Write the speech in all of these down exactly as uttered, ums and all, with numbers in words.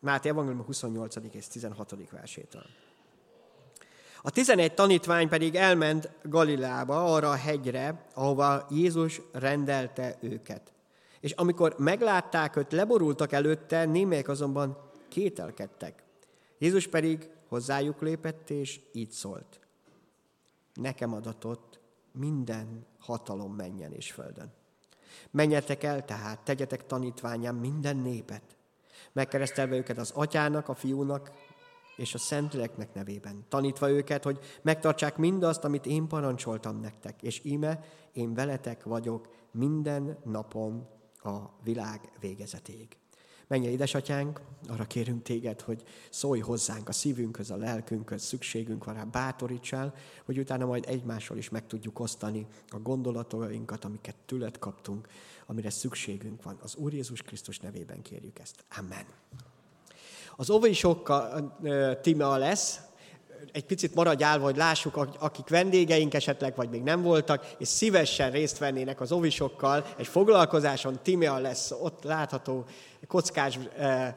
Máté Evangélium huszonnyolcadik és tizenhatodik versétől. A tizenegy tanítvány pedig elment Galileába, arra a hegyre, ahova Jézus rendelte őket. És amikor meglátták őt, leborultak előtte, némelyek azonban kételkedtek. Jézus pedig hozzájuk lépett, és így szólt. Nekem adatott minden hatalom mennyen és földön. Menjetek el tehát, tegyetek tanítvánnyá minden népet, megkeresztelve őket az Atyának, a Fiúnak és a Szentléleknek nevében, tanítva őket, hogy megtartsák mindazt, amit én parancsoltam nektek, és íme én veletek vagyok minden napon a világ végezetéig. Mennyei édesatyánk, arra kérünk téged, hogy szólj hozzánk a szívünkhöz, a lelkünkhöz, szükségünk van rá, bátorítsál, hogy utána majd egymással is meg tudjuk osztani a gondolatainkat, amiket tőled kaptunk, amire szükségünk van. Az Úr Jézus Krisztus nevében kérjük ezt. Amen. Az óvisokkal Tímea lesz. Egy picit maradj állva, hogy lássuk, akik vendégeink esetleg, vagy még nem voltak, és szívesen részt vennének az óvisokkal egy foglalkozáson. Tímea lesz, ott látható kockás eh,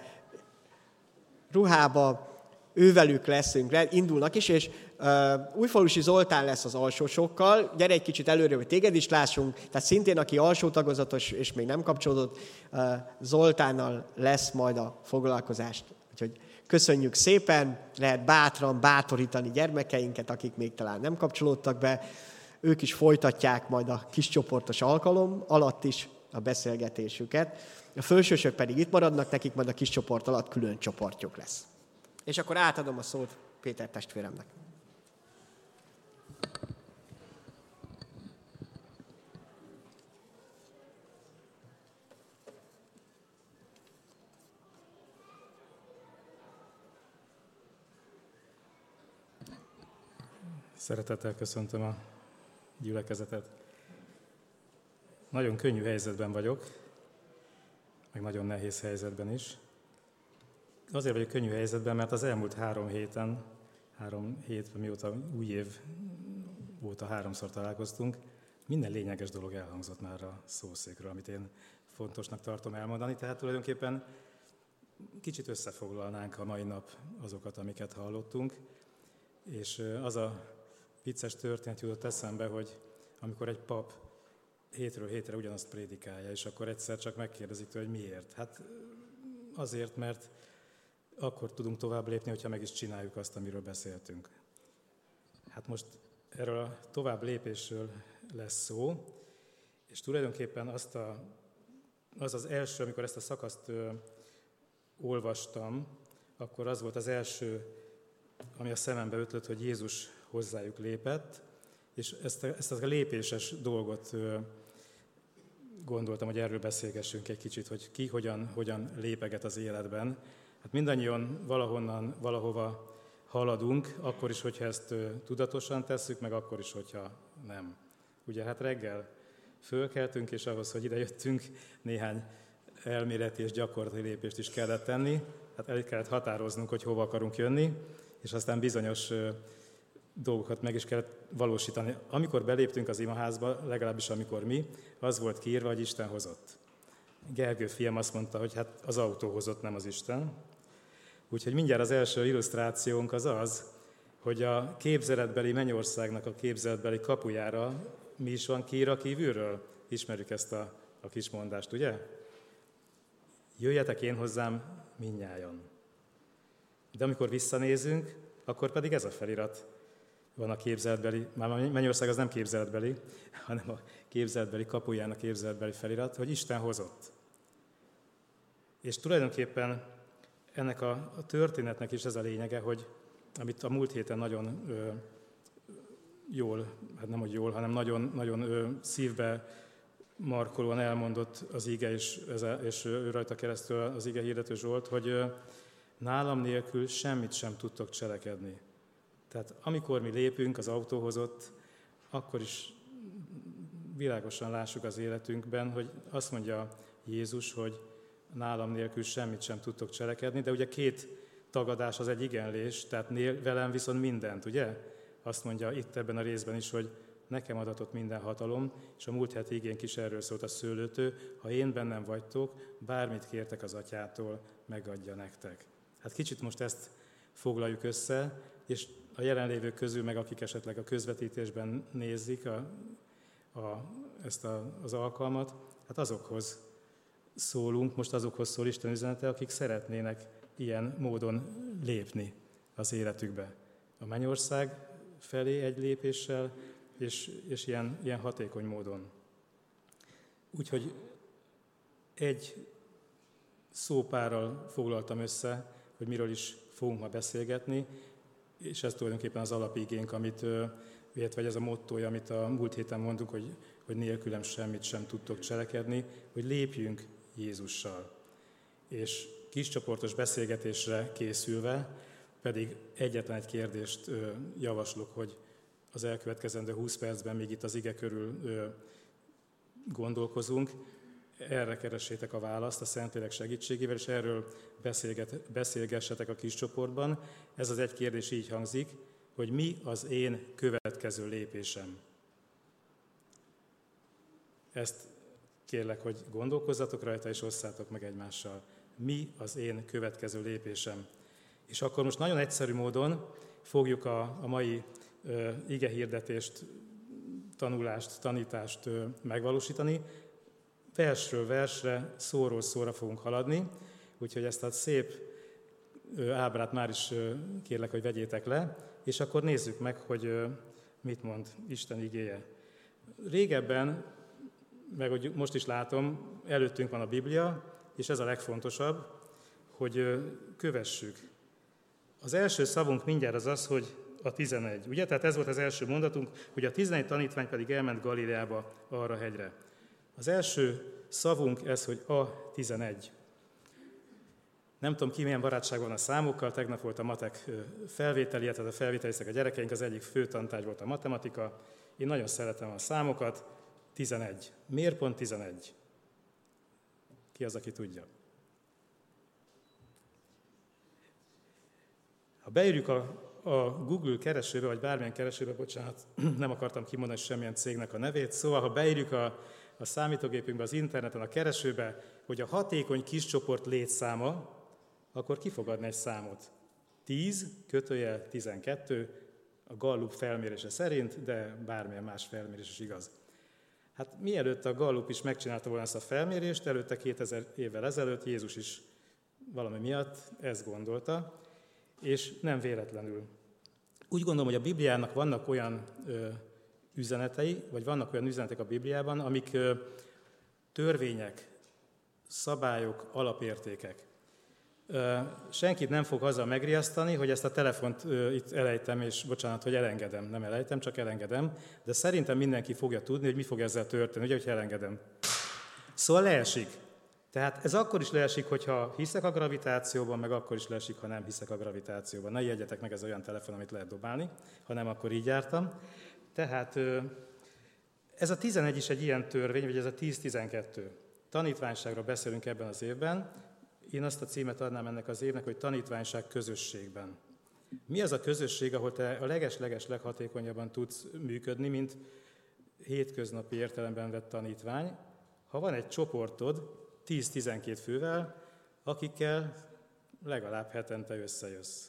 ruhába, ővelük leszünk, indulnak is, és eh, Újfalusi Zoltán lesz az alsósokkal. Gyere egy kicsit előre, hogy téged is lássunk. Tehát szintén, aki alsó tagozatos, és még nem kapcsolódott, eh, Zoltánnal lesz majd a foglalkozást. Úgyhogy köszönjük szépen, lehet bátran bátorítani gyermekeinket, akik még talán nem kapcsolódtak be. Ők is folytatják majd a kiscsoportos alkalom alatt is a beszélgetésüket. A felsősök pedig itt maradnak, nekik majd a kiscsoport alatt külön csoportjuk lesz. És akkor átadom a szót Péter testvéremnek. Szeretettel köszöntöm a gyülekezetet. Nagyon könnyű helyzetben vagyok, meg nagyon nehéz helyzetben is. Azért vagyok könnyű helyzetben, mert az elmúlt három héten, három hét, mióta új év óta háromszor találkoztunk, minden lényeges dolog elhangzott már a szószékről, amit én fontosnak tartom elmondani. Tehát tulajdonképpen kicsit összefoglalnánk a mai nap azokat, amiket hallottunk, és az a vicces történet jutott eszembe, hogy amikor egy pap hétről hétre ugyanazt prédikálja, és akkor egyszer csak megkérdezik tőle, hogy miért. Hát azért, mert akkor tudunk tovább lépni, hogyha meg is csináljuk azt, amiről beszéltünk. Hát most erről a tovább lépésről lesz szó, és tulajdonképpen azt a, az az első, amikor ezt a szakaszt ö, olvastam, akkor az volt az első, ami a szemembe ötlött, hogy Jézus hozzájuk lépett, és ezt a, ezt a lépéses dolgot gondoltam, hogy erről beszélgessünk egy kicsit, hogy ki hogyan, hogyan lépeget az életben. Hát mindannyian valahonnan, valahova haladunk, akkor is, hogyha ezt tudatosan tesszük, meg akkor is, hogyha nem. Ugye hát reggel fölkeltünk, és ahhoz, hogy idejöttünk, néhány elméleti és gyakorlati lépést is kellett tenni. Hát el kellett határoznunk, hogy hova akarunk jönni, és aztán bizonyos dolgokat meg is kellett valósítani. Amikor beléptünk az imaházba, legalábbis amikor mi, az volt kiírva, hogy Isten hozott. Gergő fiam azt mondta, hogy hát az autó hozott, nem az Isten. Úgyhogy mindjárt az első illusztrációnk az az, hogy a képzeletbeli mennyországnak a képzeletbeli kapujára mi is van kiírva kívülről. Ismerjük ezt a, a kis mondást, ugye? Jöjjetek én hozzám mindnyájan. De amikor visszanézünk, akkor pedig ez a felirat van a képzeletbeli, már a mennyország az nem képzeletbeli, hanem a képzeletbeli kapuján a képzeletbeli felirat, hogy Isten hozott. És tulajdonképpen ennek a, a történetnek is ez a lényege, hogy amit a múlt héten nagyon ö, jól, hát nem hogy jól, hanem nagyon, nagyon ö, szívbe markolóan elmondott az ige, és, és rajta keresztül az ige hirdető Zsolt, hogy nálam nélkül semmit sem tudtok cselekedni. Tehát amikor mi lépünk az autóhoz ott, akkor is világosan lássuk az életünkben, hogy azt mondja Jézus, hogy nálam nélkül semmit sem tudtok cselekedni, de ugye két tagadás az egy igenlés, tehát velem viszont mindent, ugye? Azt mondja itt ebben a részben is, hogy nekem adatott minden hatalom, és a múlt heti igénk is erről szólt a szőlőtő, ha én bennem vagytok, bármit kértek az atyától, megadja nektek. Hát kicsit most ezt foglaljuk össze, és a jelenlévők közül, meg akik esetleg a közvetítésben nézik a, a, ezt a, az alkalmat, hát azokhoz szólunk, most azokhoz szól Isten üzenete, akik szeretnének ilyen módon lépni az életükbe. A mennyország felé egy lépéssel, és, és ilyen, ilyen hatékony módon. Úgyhogy egy szópárral foglaltam össze, hogy miről is fogunk ma beszélgetni, és ez tulajdonképpen az alapigénk, amit, vagy ez a mottója, amit a múlt héten mondtuk, hogy, hogy nélkülem semmit sem tudtok cselekedni, hogy lépjünk Jézussal. És kiscsoportos beszélgetésre készülve, pedig egyetlen egy kérdést javaslok, hogy az elkövetkezendő húsz percben még itt az ige körül gondolkozunk. Erre keressétek a választ a Szentlélek segítségével, és erről beszélget, beszélgessetek a kis csoportban. Ez az egy kérdés így hangzik, hogy mi az én következő lépésem? Ezt kérlek, hogy gondolkozzatok rajta, és osszátok meg egymással. Mi az én következő lépésem? És akkor most nagyon egyszerű módon fogjuk a, a mai ö, igehirdetést, tanulást, tanítást ö, megvalósítani. Versről versre, szóról szóra fogunk haladni, úgyhogy ezt a szép ö, ábrát már is ö, kérlek, hogy vegyétek le, és akkor nézzük meg, hogy ö, mit mond Isten igéje. Régebben, meg hogy most is látom, előttünk van a Biblia, és ez a legfontosabb, hogy ö, kövessük. Az első szavunk mindjárt az az, hogy a tizenegy. Ugye? Tehát ez volt az első mondatunk, hogy a tizenegy tanítvány pedig elment Galileába, arra hegyre. Az első szavunk ez, hogy a tizenegy. Nem tudom, ki milyen barátság van a számokkal. Tegnap volt a matek felvételi, tehát a felvételiztek a gyerekeink, az egyik fő tantárgy volt a matematika. Én nagyon szeretem a számokat. tizenegy. Miért pont tizenegy? Ki az, aki tudja? Ha beírjuk a, a Google keresőbe, vagy bármilyen keresőbe, bocsánat, nem akartam kimondani semmilyen cégnek a nevét, szóval ha beírjuk a, a számítógépünkbe, az interneten, a keresőbe, hogy a hatékony kiscsoport létszáma, akkor ki fog adni egy számot? tíz, kötőjel tizenkettő, a Gallup felmérése szerint, de bármilyen más felmérés is igaz. Hát mielőtt a Gallup is megcsinálta volna ezt a felmérést, előtte kétezer évvel ezelőtt Jézus is valami miatt ezt gondolta, és nem véletlenül. Úgy gondolom, hogy a Bibliának vannak olyan ö, üzenetei, vagy vannak olyan üzenetek a Bibliában, amik ö, törvények, szabályok, alapértékek. Ö, senkit nem fog azzal megriasztani, hogy ezt a telefont ö, itt elejtem, és bocsánat, hogy elengedem. Nem elejtem, csak elengedem, de szerintem mindenki fogja tudni, hogy mi fog ezzel történni, ugye, hogy elengedem. Szóval leesik. Tehát ez akkor is leesik, hogyha hiszek a gravitációban, meg akkor is leesik, ha nem hiszek a gravitációban. Ne ijedjetek meg, ez olyan telefon, amit lehet dobálni, ha nem, akkor így jártam. Tehát ez a tizenegy is egy ilyen törvény, vagy ez a tíz tizenkettő. Tanítványságról beszélünk ebben az évben. Én azt a címet adnám ennek az évnek, hogy tanítványság közösségben. Mi az a közösség, ahol te a leges-leges leghatékonyabban tudsz működni, mint hétköznapi értelemben vett tanítvány? Ha van egy csoportod, tíz-tizenkét fővel, akikkel legalább hetente összejössz.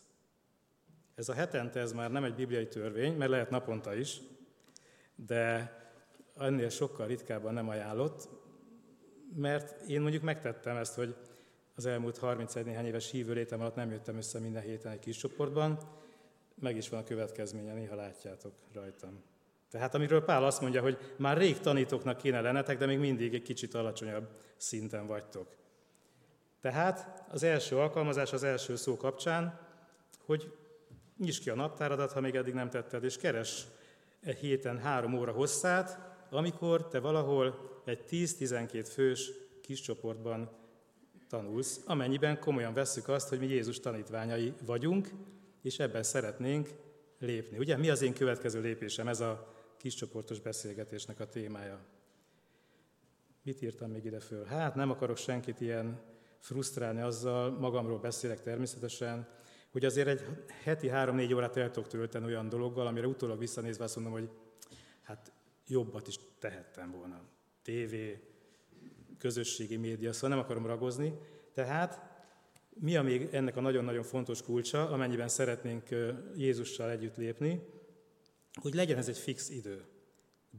Ez a hetente, ez már nem egy bibliai törvény, mert lehet naponta is, de ennél sokkal ritkábban nem ajánlott, mert én mondjuk megtettem ezt, hogy az elmúlt harmincegy néhány éves hívő létem alatt nem jöttem össze minden héten egy kis csoportban, meg is van a következménye, néha látjátok rajtam. Tehát amiről Pál azt mondja, hogy már rég tanítóknak kéne lennetek, de még mindig egy kicsit alacsonyabb szinten vagytok. Tehát az első alkalmazás az első szó kapcsán, hogy nyisd ki a naptáradat, ha még eddig nem tetted, és keress egy héten három óra hosszát, amikor te valahol egy tíz-tizenkét fős kis csoportban tanulsz, amennyiben komolyan vesszük azt, hogy mi Jézus tanítványai vagyunk, és ebben szeretnénk lépni. Ugye, mi az én következő lépésem? Ez a kiscsoportos beszélgetésnek a témája. Mit írtam még ide föl? Hát nem akarok senkit ilyen frusztrálni azzal, magamról beszélek természetesen, hogy azért egy heti három-négy órát el tudok tölteni olyan dologgal, amire utólag visszanézve azt mondom, hogy hát jobbat is tehettem volna. Tévé, közösségi média, szóval nem akarom ragozni. Tehát mi a még ennek a nagyon-nagyon fontos kulcsa, amennyiben szeretnénk Jézussal együtt lépni, hogy legyen ez egy fix idő.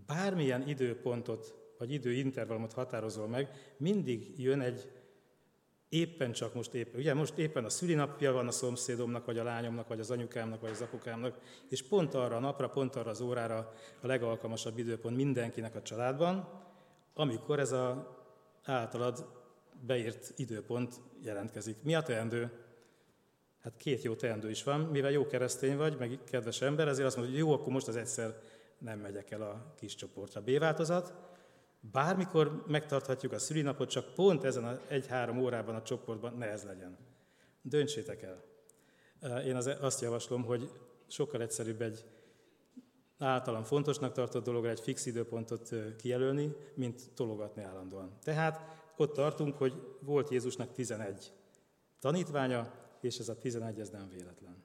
Bármilyen időpontot vagy időintervallumot határozol meg, mindig jön egy éppen csak most éppen. Ugye most éppen a szülinapja van a szomszédomnak, vagy a lányomnak, vagy az anyukámnak, vagy az apukámnak, és pont arra a napra, pont arra az órára a legalkalmasabb időpont mindenkinek a családban, amikor ez az általad beírt időpont jelentkezik. Mi a teendő? Hát két jó teendő is van, mivel jó keresztény vagy, meg kedves ember, ezért azt mondod, hogy jó, akkor most az egyszer nem megyek el a kis csoportra. B változat, bármikor megtarthatjuk a szülinapot, csak pont ezen az egy-három órában a csoportban ne ez legyen. Döntsétek el. Én azt javaslom, hogy sokkal egyszerűbb egy általam fontosnak tartott dologra egy fix időpontot kijelölni, mint tologatni állandóan. Tehát ott tartunk, hogy volt Jézusnak tizenegy tanítványa, és ez a tizenegy ez nem véletlen.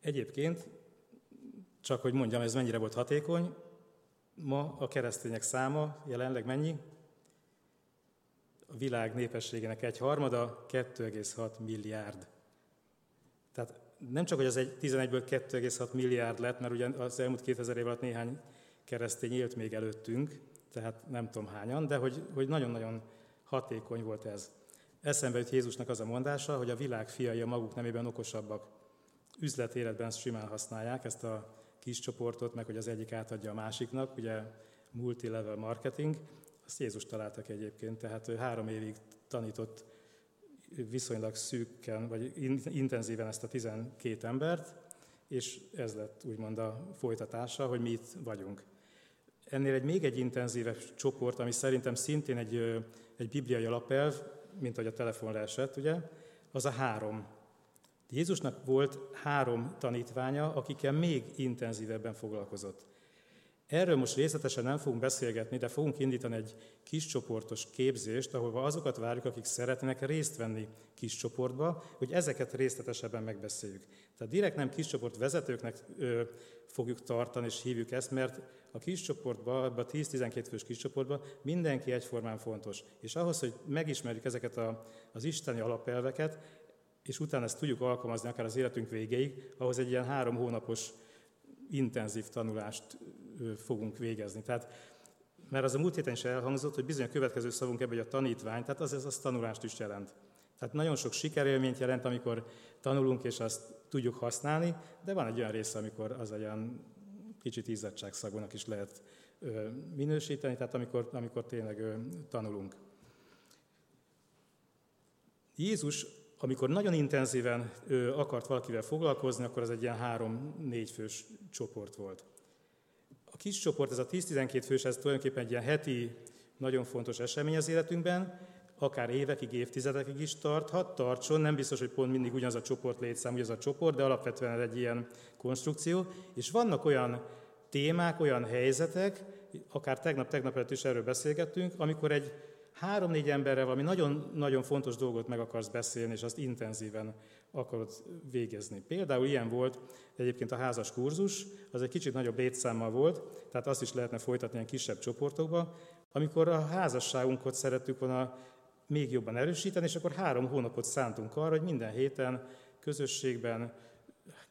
Egyébként, csak hogy mondjam, ez mennyire volt hatékony, ma a keresztények száma jelenleg mennyi? A világ népességének egy harmada, kettő egész hat milliárd. Tehát nem csak, hogy az egy tizenegyből kettő egész hat milliárd lett, mert ugye az elmúlt kétezer év alatt néhány keresztény élt még előttünk, tehát nem tudom hányan, de hogy, hogy nagyon-nagyon hatékony volt ez. Eszembe jut Jézusnak az a mondása, hogy a világ fiai a maguk nemében okosabbak. Üzletéletben simán használják ezt a kis csoportot, meg hogy az egyik átadja a másiknak, ugye multilevel marketing, azt Jézus találtak egyébként, tehát ő három évig tanított viszonylag szűkken, vagy intenzíven ezt a tizenkét embert, és ez lett úgymond a folytatása, hogy mi itt vagyunk. Ennél egy még egy intenzívebb csoport, ami szerintem szintén egy, egy bibliai alapelv, mint hogy a telefonra esett, ugye, az a három. Jézusnak volt három tanítványa, akikkel még intenzívebben foglalkozott. Erről most részletesen nem fogunk beszélgetni, de fogunk indítani egy kiscsoportos képzést, ahol azokat várjuk, akik szeretnének részt venni kiscsoportba, hogy ezeket részletesebben megbeszéljük. Tehát direkt nem kiscsoport vezetőknek ö, fogjuk tartani és hívjuk ezt, mert a kiscsoportba, ebbe a tíz-tizenkét fős kiscsoportba mindenki egyformán fontos. És ahhoz, hogy megismerjük ezeket a, az isteni alapelveket, és utána ezt tudjuk alkalmazni akár az életünk végéig, ahhoz egy ilyen három hónapos intenzív tanulást fogunk végezni. Tehát, mert az a múlt héten is elhangzott, hogy bizony a következő szavunk ebben, hogy a tanítvány, tehát az, az tanulást is jelent. Tehát nagyon sok sikerélményt jelent, amikor tanulunk, és azt tudjuk használni, de van egy olyan része, amikor az olyan kicsit izzadságszagúnak is lehet minősíteni, tehát amikor, amikor tényleg tanulunk. Jézus, amikor nagyon intenzíven akart valakivel foglalkozni, akkor az egy ilyen három-négy fős csoport volt. A kis csoport, ez a tíz-tizenkét fős, ez tulajdonképpen egy ilyen heti, nagyon fontos esemény az életünkben, akár évekig, évtizedekig is tarthat, tartson, nem biztos, hogy pont mindig ugyanaz a csoport létszám, ugyanaz a csoport, de alapvetően ez egy ilyen konstrukció, és vannak olyan témák, olyan helyzetek, akár tegnap-tegnap előtt is erről beszélgettünk, amikor egy három-négy emberrel valami nagyon-nagyon fontos dolgot meg akarsz beszélni, és azt intenzíven akarod végezni. Például ilyen volt egyébként a házas kurzus, az egy kicsit nagyobb létszámmal volt, tehát azt is lehetne folytatni ilyen kisebb csoportokba, amikor a házasságunkat szerettük volna még jobban erősíteni, és akkor három hónapot szántunk arra, hogy minden héten közösségben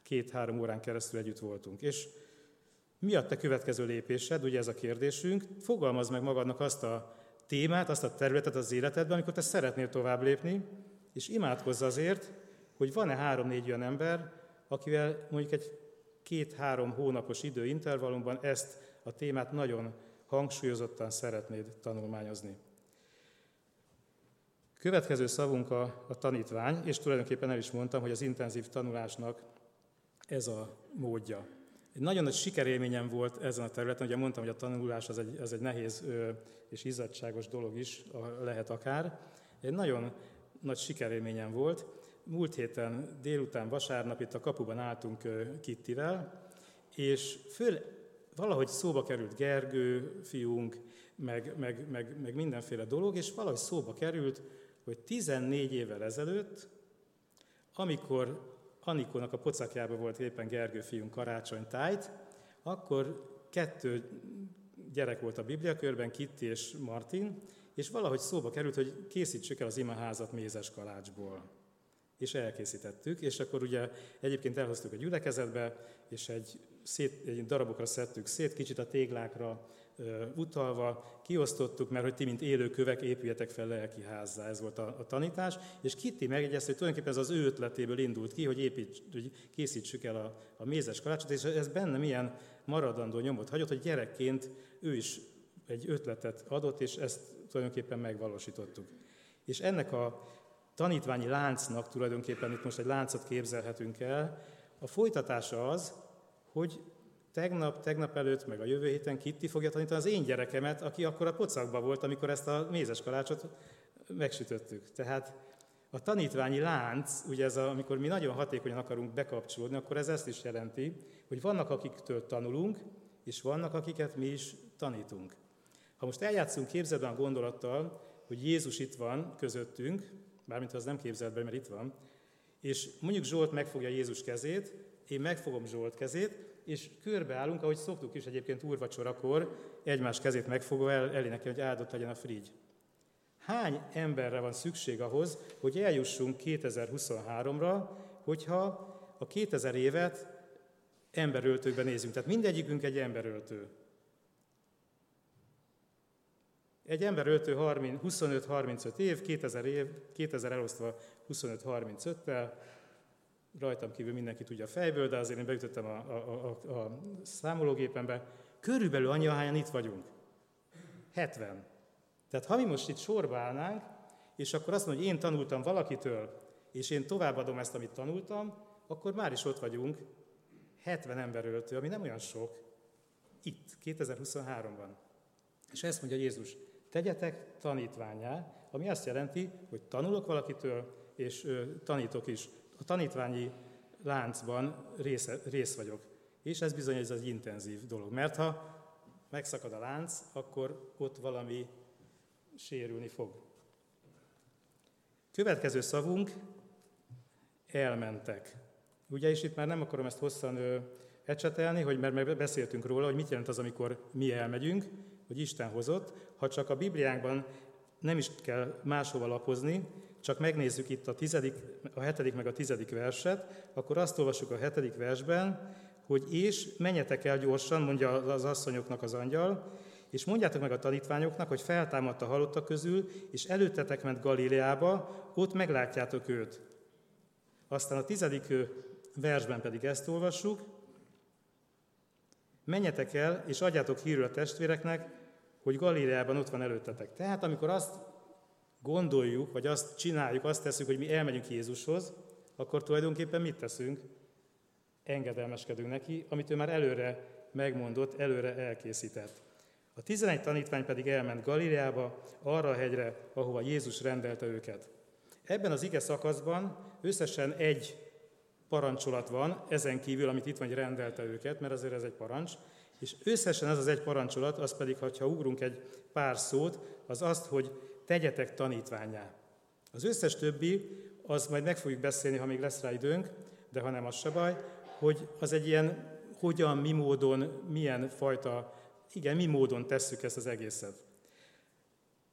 két-három órán keresztül együtt voltunk. És mi a te következő lépésed, ugye ez a kérdésünk, fogalmazd meg magadnak azt a témát, azt a területet az életedben, amikor te szeretnél tovább lépni, és imádkozz azért, hogy van-e három-négy olyan ember, akivel mondjuk egy két-három hónapos időintervallumban ezt a témát nagyon hangsúlyozottan szeretnéd tanulmányozni. Következő szavunk a, a tanítvány, és tulajdonképpen el is mondtam, hogy az intenzív tanulásnak ez a módja. Egy nagyon nagy sikerélményem volt ezen a területen, ugye mondtam, hogy a tanulás az egy, az egy nehéz és izzadságos dolog is, lehet akár. Egy nagyon nagy sikerélményem volt. Múlt héten délután, vasárnap itt a kapuban álltunk Kittivel, és föl valahogy szóba került Gergő fiunk, meg, meg, meg, meg mindenféle dolog, és valahogy szóba került, hogy tizennégy évvel ezelőtt, amikor Anikónak a pocakjába volt éppen Gergő fiunk karácsonytájt, Akkor kettő gyerek volt a Bibliakörben, Kitti és Martin, és valahogy szóba került, hogy készítsük el az imaházat mézes kalácsból. És elkészítettük, és akkor ugye egyébként elhoztuk a gyülekezetbe, és egy, szét, egy darabokra szedtük szét, kicsit a téglákra ö, utalva, kiosztottuk, mert hogy ti, mint élőkövek, épüljetek fel lelki házzá, ez volt a, a tanítás, és Kitti megjegyezte, hogy tulajdonképpen ez az ő ötletéből indult ki, hogy, építs, hogy készítsük el a, a mézes kalácsot, és ez bennem ilyen maradandó nyomot hagyott, hogy gyerekként ő is egy ötletet adott, és ezt tulajdonképpen megvalósítottuk. És ennek a tanítványi láncnak tulajdonképpen, itt most egy láncot képzelhetünk el, a folytatása az, hogy tegnap, tegnap előtt, meg a jövő héten Kitti fogja tanítani az én gyerekemet, aki akkor a pocakban volt, amikor ezt a mézes kalácsot megsütöttük. Tehát a tanítványi lánc, ugye ez a, amikor mi nagyon hatékonyan akarunk bekapcsolódni, akkor ez ezt is jelenti, hogy vannak, akiktől tanulunk, és vannak, akiket mi is tanítunk. Ha most eljátszunk képzeletben a gondolattal, hogy Jézus itt van közöttünk, bármint ha az nem képzelt be, mert itt van, és mondjuk Zsolt megfogja Jézus kezét, én megfogom Zsolt kezét, és körbeállunk, ahogy szoktuk is egyébként úrvacsorakor, egymás kezét megfogva el, elénekelni, hogy áldott legyen a frigy. Hány emberre van szükség ahhoz, hogy eljussunk kétezer-huszonháromra, hogyha a kétezer évet emberöltőkben nézünk? Tehát mindegyikünk egy emberöltő. Egy emberöltő huszonöt-harmincöt év, kétezer év, kétezer elosztva huszonöt-harmincöttel, rajtam kívül mindenki tudja a fejből, de azért én beütöttem a, a, a, a számológépembe, körülbelül annyi, ahányan itt vagyunk. hetven. Tehát ha mi most itt sorba állnánk, és akkor azt mondom, hogy én tanultam valakitől, és én továbbadom ezt, amit tanultam, akkor már is ott vagyunk, hetven emberöltő, ami nem olyan sok, itt, kétezer-huszonháromban. És ezt mondja Jézus, tegyetek tanítvánnyá, ami azt jelenti, hogy tanulok valakitől, és ö, tanítok is. A tanítványi láncban része, rész vagyok. És ez bizony ez az intenzív dolog. Mert ha megszakad a lánc, akkor ott valami sérülni fog. Következő szavunk, elmentek. Ugye, és itt már nem akarom ezt hosszan ö, ecsetelni, hogy, mert meg beszéltünk róla, hogy mit jelent az, amikor mi elmegyünk, hogy Isten hozott, ha csak a Bibliánkban nem is kell máshova lapozni, csak megnézzük itt a, tizedik, a hetedik meg a tizedik verset, akkor azt olvassuk a hetedik versben, hogy és menjetek el gyorsan, mondja az asszonyoknak az angyal, és mondjátok meg a tanítványoknak, hogy feltámadt a halottak közül, és előttetek ment Galileába, ott meglátjátok őt. Aztán a tizedik versben pedig ezt olvassuk, menjetek el, és adjátok hírül a testvéreknek, hogy Galileában ott van előttetek. Tehát amikor azt gondoljuk, vagy azt csináljuk, azt tesszük, hogy mi elmegyünk Jézushoz, akkor tulajdonképpen mit teszünk? Engedelmeskedünk neki, amit ő már előre megmondott, előre elkészített. A tizenegy tanítvány pedig elment Galileába, arra a hegyre, ahova Jézus rendelte őket. Ebben az ige szakaszban összesen egy parancsolat van, ezen kívül, amit itt van, hogy rendelte őket, mert azért ez egy parancs, és összesen ez az egy parancsolat, az pedig, ha ugrunk egy pár szót, az azt, hogy tegyetek tanítvánnyá. Az összes többi, az majd meg fogjuk beszélni, ha még lesz rá időnk, de ha nem, az se baj, hogy az egy ilyen hogyan, mi módon, milyen fajta, igen, mi módon tesszük ezt az egészet.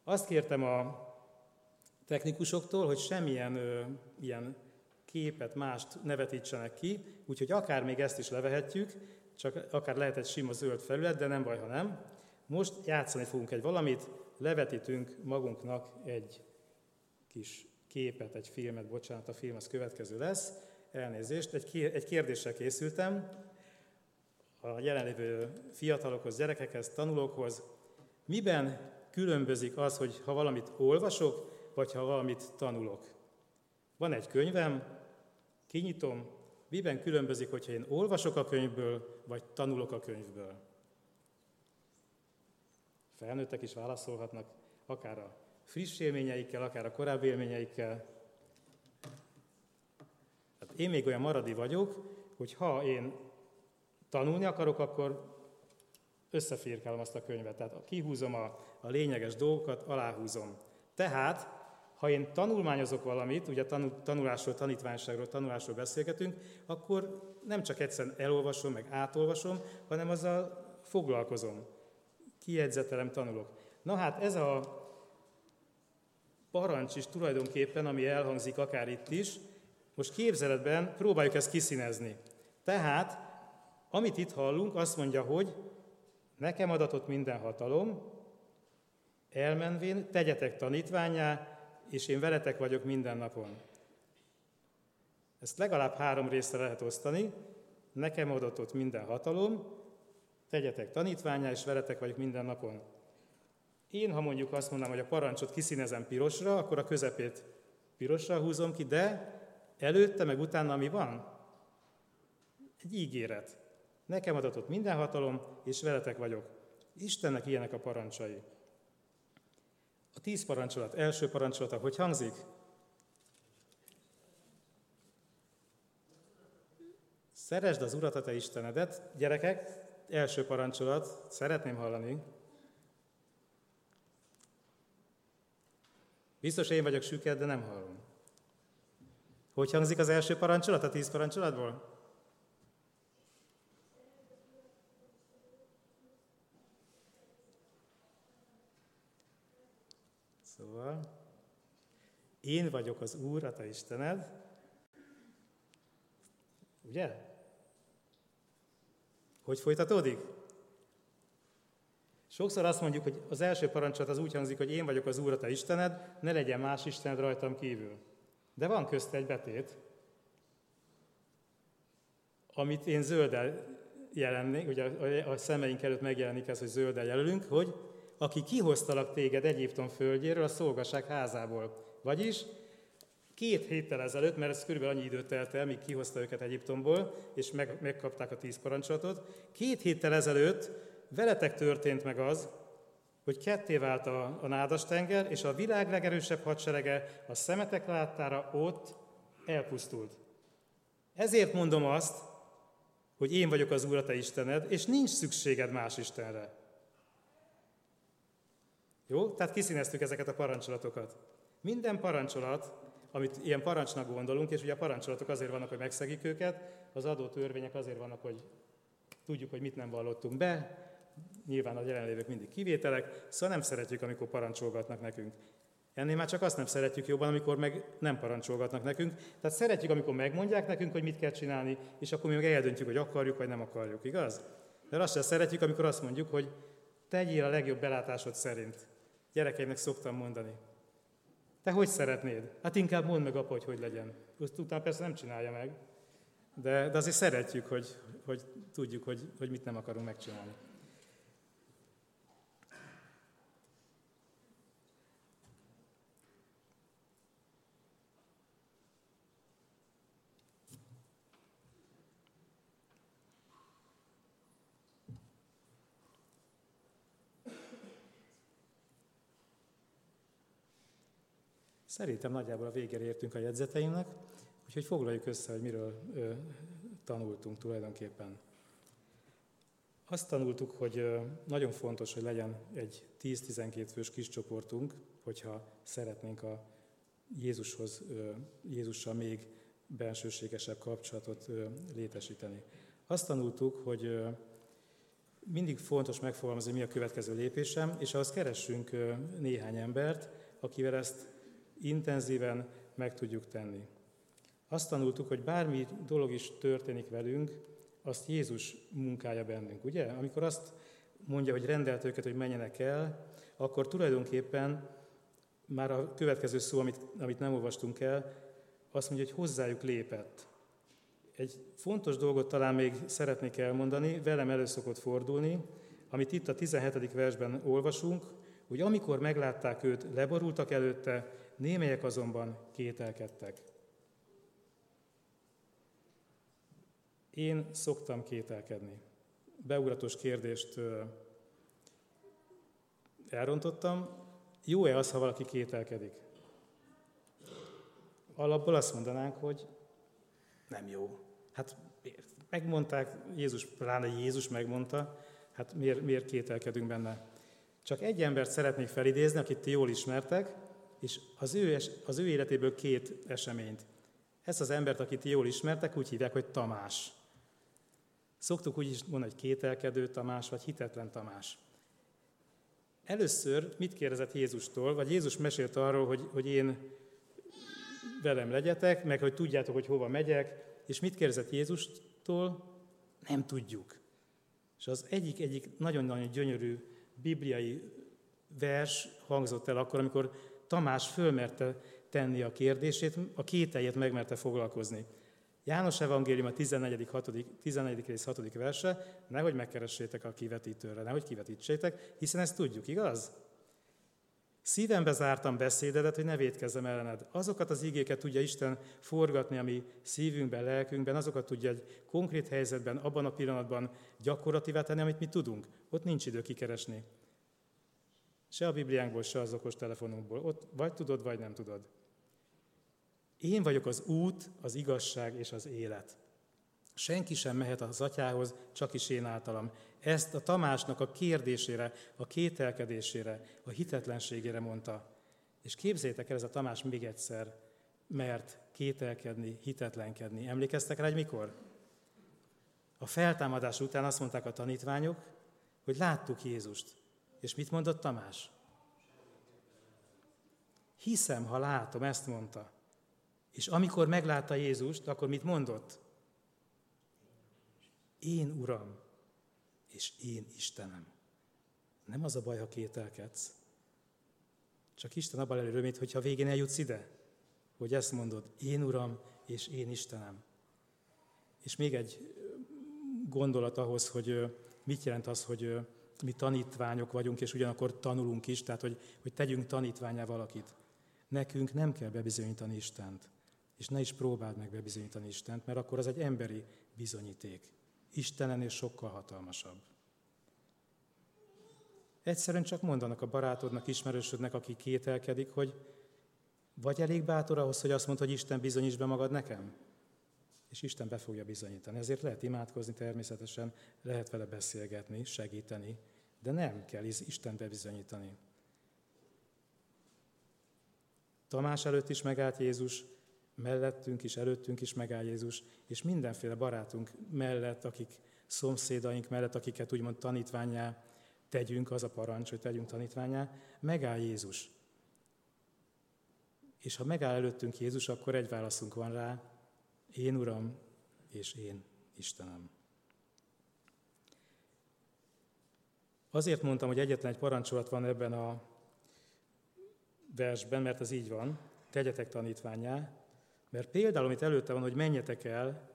Azt kértem a technikusoktól, hogy semmilyen ö, ilyen képet, mást nevetítsenek ki, úgyhogy akár még ezt is levehetjük, csak akár lehet egy sima zöld felület, de nem baj, ha nem. Most játszani fogunk egy valamit, levetítünk magunknak egy kis képet, egy filmet, bocsánat, a film az következő lesz, elnézést, egy kérdéssel készültem a jelenlévő fiatalokhoz, gyerekekhez, tanulókhoz. Miben különbözik az, hogy ha valamit olvasok, vagy ha valamit tanulok? Van egy könyvem, kinyitom, miben különbözik, hogyha én olvasok a könyvből, vagy tanulok a könyvből? Felnőttek is válaszolhatnak, akár a friss élményeikkel, akár a korábbi élményeikkel. Hát én még olyan maradi vagyok, hogy ha én tanulni akarok, akkor összefirkálom azt a könyvet. Tehát kihúzom a, a lényeges dolgokat, aláhúzom. Tehát ha én tanulmányozok valamit, ugye tanulásról, tanítványságról, tanulásról beszélgetünk, akkor nem csak egyszerűen elolvasom, meg átolvasom, hanem azzal foglalkozom. Kijegyzetelem, tanulok. Na hát ez a parancs is tulajdonképpen, ami elhangzik akár itt is, most képzeletben próbáljuk ezt kiszínezni. Tehát, amit itt hallunk, azt mondja, hogy nekem adatott minden hatalom, elmenvén tegyetek tanítvánnyá, és én veletek vagyok minden napon. Ezt legalább három részre lehet osztani. Nekem adatott minden hatalom, tegyetek tanítvánnyá, és veletek vagyok minden napon. Én, ha mondjuk azt mondom, hogy a parancsot kiszínezem pirosra, akkor a közepét pirosra húzom ki, de előtte meg utána mi van? Egy ígéret. Nekem adatott minden hatalom, és veletek vagyok. Istennek ilyenek a parancsai. A tíz parancsolat, első parancsolata, hogy hangzik? Szeresd az Urat, a te Istenedet. Gyerekek, első parancsolat, szeretném hallani. Biztos én vagyok süket, de nem hallom. Hogy hangzik az első parancsolat a tíz parancsolatból? Szóval, én vagyok az Úr, a te Istened. Ugye? Hogy folytatódik? Sokszor azt mondjuk, hogy az első parancsolat az úgy hangzik, hogy én vagyok az Úr, a te Istened, ne legyen más Istened rajtam kívül. De van közt egy betét, amit én zölddel jelennék, ugye a szemeink előtt megjelenik ez, hogy zölddel jelölünk, hogy aki kihoztalak téged Egyiptom földjéről, a szolgaság házából. Vagyis két héttel ezelőtt, mert ez körülbelül annyi időt telt el, míg kihozta őket Egyiptomból, és meg, megkapták a tíz parancsolatot, két héttel ezelőtt veletek történt meg az, hogy ketté vált a, a nádas tenger, és a világ legerősebb hadserege a szemetek láttára ott elpusztult. Ezért mondom azt, hogy én vagyok az Úr, a te Istened, és nincs szükséged más Istenre. Jó? Tehát kiszíneztük ezeket a parancsolatokat. Minden parancsolat, amit ilyen parancsnak gondolunk, és ugye a parancsolatok azért vannak, hogy megszegjük őket, az adó törvények azért vannak, hogy tudjuk, hogy mit nem vallottunk be, nyilván a jelenlévők mindig kivételek, szóval nem szeretjük, amikor parancsolgatnak nekünk. Ennél már csak azt nem szeretjük jobban, amikor meg nem parancsolgatnak nekünk. Tehát szeretjük, amikor megmondják nekünk, hogy mit kell csinálni, és akkor mi meg eldöntjük, hogy akarjuk, vagy nem akarjuk, igaz? De azt sem szeretjük, amikor azt mondjuk, hogy tegyél a legjobb belátásod szerint. Gyerekeimnek szoktam mondani. Te hogy szeretnéd? Hát inkább mondd meg, apa, hogy hogy legyen. Utána persze nem csinálja meg, de, de azért szeretjük, hogy, hogy tudjuk, hogy, hogy mit nem akarunk megcsinálni. Szerintem nagyjából a végére értünk a jegyzeteimnek, úgyhogy foglaljuk össze, hogy miről ö, tanultunk tulajdonképpen. Azt tanultuk, hogy ö, nagyon fontos, hogy legyen egy tíz-tizenkét fős kis csoportunk, hogyha szeretnénk a Jézushoz, ö, Jézussal még bensőségesebb kapcsolatot ö, létesíteni. Azt tanultuk, hogy ö, mindig fontos megfogalmazni, mi a következő lépésem, és ahhoz keressünk ö, néhány embert, akivel ezt intenzíven meg tudjuk tenni. Azt tanultuk, hogy bármi dolog is történik velünk, azt Jézus munkája bennünk, ugye? Amikor azt mondja, hogy rendelt őket, hogy menjenek el, akkor tulajdonképpen már a következő szó, amit, amit nem olvastunk el, azt mondja, hogy hozzájuk lépett. Egy fontos dolgot talán még szeretnék elmondani, velem elő szokott fordulni, amit itt a tizenhetedik versben olvasunk, hogy amikor meglátták őt, leborultak előtte, némelyek azonban kételkedtek. Én szoktam kételkedni. Beugratos kérdést elrontottam. Jó-e az, ha valaki kételkedik? Alapból azt mondanánk, hogy nem jó. Hát megmondták, Jézus, pláne Jézus megmondta, hát miért, miért kételkedünk benne? Csak egy embert szeretnék felidézni, akit ti jól ismertek, és az ő, az ő életéből két eseményt. Ezt az embert, akit jól ismertek, úgy hívják, hogy Tamás. Szoktuk úgy is mondani, hogy kételkedő Tamás, vagy hitetlen Tamás. Először mit kérdezett Jézustól, vagy Jézus mesélt arról, hogy, hogy én velem legyetek, meg hogy tudjátok, hogy hova megyek, és mit kérdezett Jézustól? Nem tudjuk. És az egyik-egyik nagyon-nagyon gyönyörű bibliai vers hangzott el akkor, amikor Tamás fölmerte tenni a kérdését, a kételyét megmerte foglalkozni. János Evangélium a tizennegyedik rész hatodik verse, nehogy megkeressétek a kivetítőre, nehogy kivetítsétek, hiszen ezt tudjuk, igaz? Szívembe zártam beszédedet, hogy ne vétkezzem ellened. Azokat az igéket tudja Isten forgatni, ami szívünkben, lelkünkben, azokat tudja egy konkrét helyzetben, abban a pillanatban gyakorlativá tenni, amit mi tudunk. Ott nincs idő kikeresni. Se a Bibliánkból, se az okos telefonunkból. Ott vagy tudod, vagy nem tudod. Én vagyok az út, az igazság és az élet. Senki sem mehet az atyához, csak is én általam. Ezt a Tamásnak a kérdésére, a kételkedésére, a hitetlenségére mondta. És képzeljétek el, ez a Tamás még egyszer mert kételkedni, hitetlenkedni. Emlékeztek rá, hogy mikor? A feltámadás után azt mondták a tanítványok, hogy láttuk Jézust. És mit mondott Tamás? Hiszem, ha látom, ezt mondta. És amikor meglátta Jézust, akkor mit mondott? Én Uram, és én Istenem. Nem az a baj, ha kételkedsz. Csak Isten abban elő reményt, hogyha végén eljutsz ide, hogy ezt mondod, én Uram, és én Istenem. És még egy gondolat ahhoz, hogy mit jelent az, hogy mi tanítványok vagyunk, és ugyanakkor tanulunk is, tehát hogy, hogy tegyünk tanítvánnyá valakit. Nekünk nem kell bebizonyítani Istent, és ne is próbáld meg bebizonyítani Istent, mert akkor az egy emberi bizonyíték. Istenenél sokkal hatalmasabb. Egyszerűen csak mondanak a barátodnak, ismerősödnek, aki kételkedik, hogy vagy elég bátor ahhoz, hogy azt mondd, hogy Isten bizonyíts be magad nekem? És Isten be fogja bizonyítani. Ezért lehet imádkozni természetesen, lehet vele beszélgetni, segíteni, de nem kell Isten bebizonyítani. Tamás előtt is megállt Jézus, mellettünk is, előttünk is megáll Jézus, és mindenféle barátunk mellett, akik szomszédaink mellett, akiket úgymond tanítvánnyá tegyünk, az a parancs, hogy tegyünk tanítvánnyá, megáll Jézus. És ha megáll előttünk Jézus, akkor egy válaszunk van rá, én Uram, és én Istenem. Azért mondtam, hogy egyetlen egy parancsolat van ebben a versben, mert ez így van, tegyetek tanítvánnyá, mert például, amit előtte van, hogy menjetek el,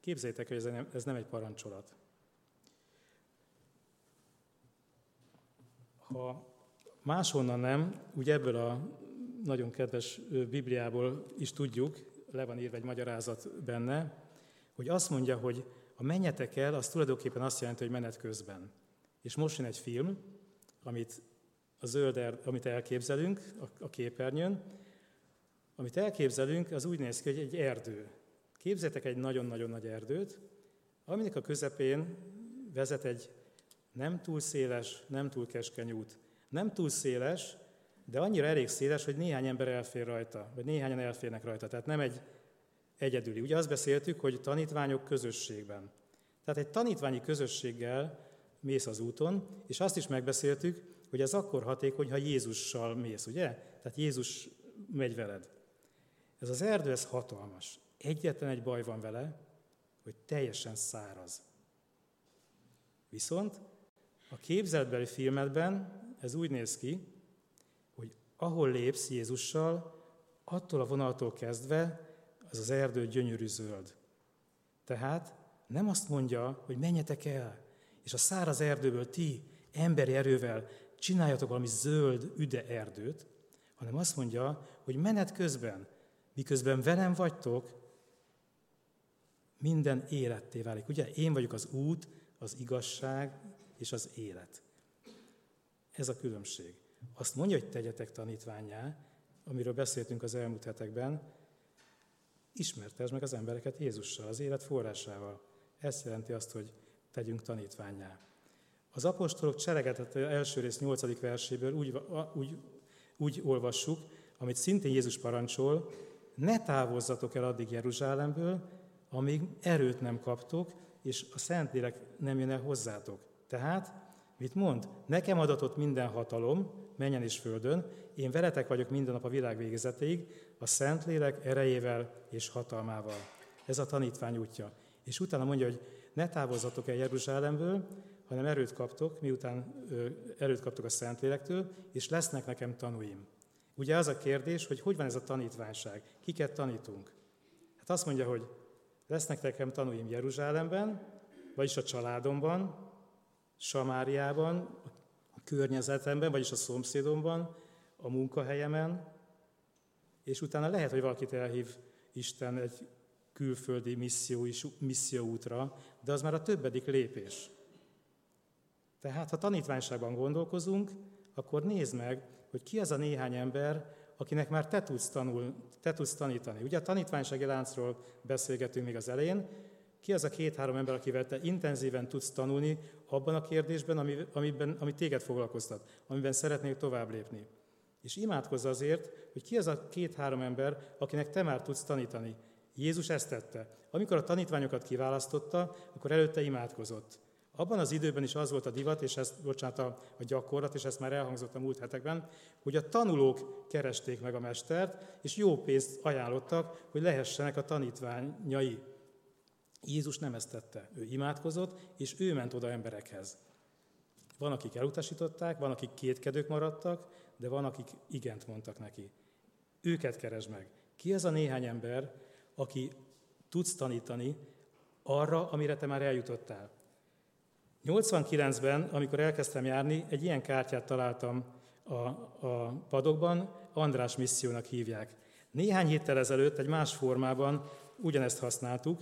képzeljétek, hogy ez nem, ez nem egy parancsolat. Ha máshonnan nem, ugye ebből a nagyon kedves Bibliából is tudjuk, le van írva egy magyarázat benne, hogy azt mondja, hogy a menjetek el, az tulajdonképpen azt jelenti, hogy menet közben. És most jön egy film, amit a zöld erd, amit elképzelünk a képernyőn, amit elképzelünk, az úgy néz ki, hogy egy erdő. Képzeljétek egy nagyon-nagyon nagy erdőt, aminek a közepén vezet egy nem túl széles, nem túl keskeny út. Nem túl széles, de annyira elég széles, hogy néhány ember elfér rajta, vagy néhányan elférnek rajta. Tehát nem egy egyedüli. Ugye azt beszéltük, hogy tanítványok közösségben. Tehát egy tanítványi közösséggel mész az úton, és azt is megbeszéltük, hogy ez akkor hatékony, ha Jézussal mész, ugye? Tehát Jézus megy veled. Ez az erdő, ez hatalmas. Egyetlen egy baj van vele, hogy teljesen száraz. Viszont a képzeletbeli filmedben ez úgy néz ki, hogy ahol lépsz Jézussal, attól a vonaltól kezdve az az erdő gyönyörű zöld. Tehát nem azt mondja, hogy menjetek el, és a száraz erdőből ti emberi erővel csináljatok valami zöld, üde erdőt, hanem azt mondja, hogy menet közben, miközben velem vagytok, minden életté válik. Ugye én vagyok az út, az igazság és az élet. Ez a különbség. Azt mondja, hogy tegyetek tanítvánnyá, amiről beszéltünk az elmúlt hetekben, ismertesd meg az embereket Jézussal, az élet forrásával. Ez jelenti azt, hogy tegyünk tanítvánnyá. Az apostolok cselekedete első rész nyolcadik verséből úgy, úgy, úgy olvassuk, amit szintén Jézus parancsol, ne távozzatok el addig Jeruzsálemből, amíg erőt nem kaptok, és a Szentlélek nem jön el hozzátok. Tehát, mit mond? Nekem adatott minden hatalom, mennyen és földön, én veletek vagyok minden nap a világ végezetéig, a Szentlélek erejével és hatalmával. Ez a tanítvány útja. És utána mondja, hogy ne távozzatok el Jeruzsálemből, hanem erőt kaptok, miután erőt kaptok a Szentlélektől, és lesznek nekem tanúim. Ugye az a kérdés, hogy hogy van ez a tanítványság? Kiket tanítunk? Hát azt mondja, hogy lesznek nekem tanúim Jeruzsálemben, vagyis a családomban, Samáriában, a környezetemben, vagyis a szomszédomban, a munkahelyemen, és utána lehet, hogy valakit elhív Isten egy külföldi misszió, misszióútra, de az már a többedik lépés. Tehát, ha tanítványságban gondolkozunk, akkor nézd meg, hogy ki az a néhány ember, akinek már te tudsz, tanul, te tudsz tanítani. Ugye a tanítványsági láncról beszélgetünk még az elején. Ki az a két-három ember, akivel te intenzíven tudsz tanulni abban a kérdésben, ami, amiben, ami téged foglalkoztat, amiben szeretnél tovább lépni. És imádkozz azért, hogy ki az a két-három ember, akinek te már tudsz tanítani. Jézus ezt tette. Amikor a tanítványokat kiválasztotta, akkor előtte imádkozott. Abban az időben is az volt a divat, és ezt, bocsánat, a, a gyakorlat, és ezt már elhangzott a múlt hetekben, hogy a tanulók keresték meg a mestert, és jó pénzt ajánlottak, hogy lehessenek a tanítványai. Jézus nem ezt tette. Ő imádkozott, és ő ment oda emberekhez. Van, akik elutasították, van, akik kétkedők maradtak, de van, akik igent mondtak neki. Őket keresd meg. Ki ez a néhány ember, aki tudsz tanítani arra, amire te már eljutottál? nyolcvankilencben, amikor elkezdtem járni, egy ilyen kártyát találtam a, a padokban, András missziónak hívják. Néhány héttel ezelőtt egy más formában ugyanezt használtuk,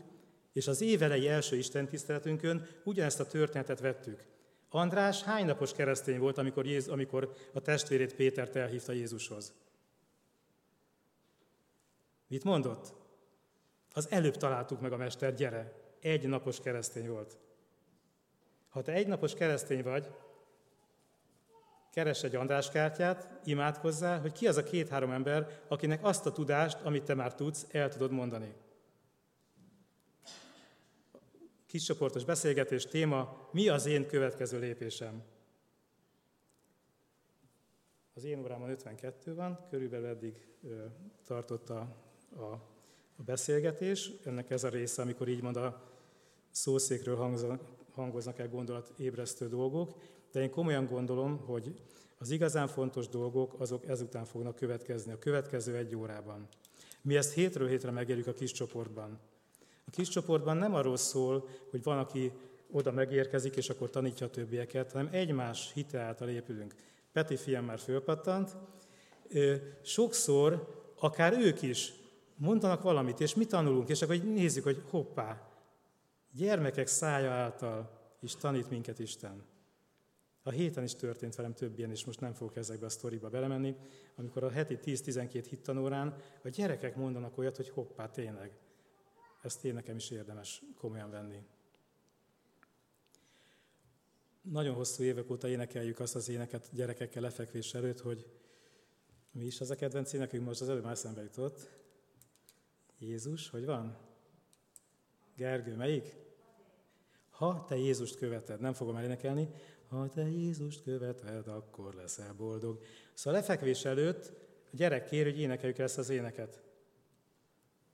és az év elejé első istentiszteletünkön ugyanezt a történetet vettük. András hány napos keresztény volt, amikor, Jézus, amikor a testvérét Pétert elhívta Jézushoz? Mit mondott? Az előbb találtuk meg a mester, gyere, egy napos keresztény volt. Ha te egy napos keresztény vagy, keres egy András kártyát, imádkozzál, hogy ki az a két-három ember, akinek azt a tudást, amit te már tudsz, el tudod mondani. Kiscsoportos beszélgetés téma, mi az én következő lépésem? Az én órámon ötvenkettő van, körülbelül eddig ö, tartott a, a, a beszélgetés. Ennek ez a része, amikor így mond a szószékről hangzanak, hangoznak el gondolatébresztő dolgok, de én komolyan gondolom, hogy az igazán fontos dolgok, azok ezután fognak következni, a következő egy órában. Mi ezt hétről hétre megérjük a kiscsoportban. A kiscsoportban nem arról szól, hogy van, aki oda megérkezik, és akkor tanítja a többieket, hanem egymás hite által épülünk. Peti fiam már fölpattant. Sokszor, akár ők is mondanak valamit, és mi tanulunk, és akkor nézzük, hogy hoppá, gyermekek szája által is tanít minket Isten. A héten is történt velem több ilyen, és most nem fogok ezekbe a sztoriba belemenni, amikor a heti tíz-tizenkét hittanórán a gyerekek mondanak olyat, hogy hoppá, tényleg. Ezt én nekem is érdemes komolyan venni. Nagyon hosszú évek óta énekeljük azt az éneket gyerekekkel lefekvés előtt, hogy mi is az a kedvenc énekünk, most az előbb már szembe jutott. Jézus, hogy van? Gergő, melyik? Ha te Jézust követed, nem fogom elénekelni. Ha te Jézust követed, akkor leszel boldog. Szóval lefekvés előtt a gyerek kér, hogy énekeljük ezt az éneket.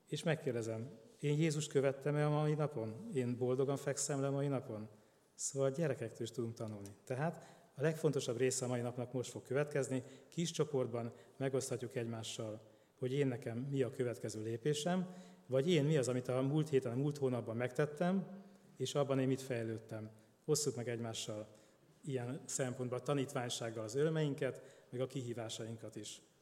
És megkérdezem, én Jézust követtem-e a mai napon? Én boldogan fekszem le a mai napon? Szóval gyerekektől is tudunk tanulni. Tehát a legfontosabb része a mai napnak most fog következni. Kis csoportban megoszthatjuk egymással, hogy én nekem mi a következő lépésem, vagy én mi az, amit a múlt héten, a múlt hónapban megtettem, és abban én mit fejlődtem. Osszuk meg egymással ilyen szempontból a tanítványsággal az örömeinket, meg a kihívásainkat is.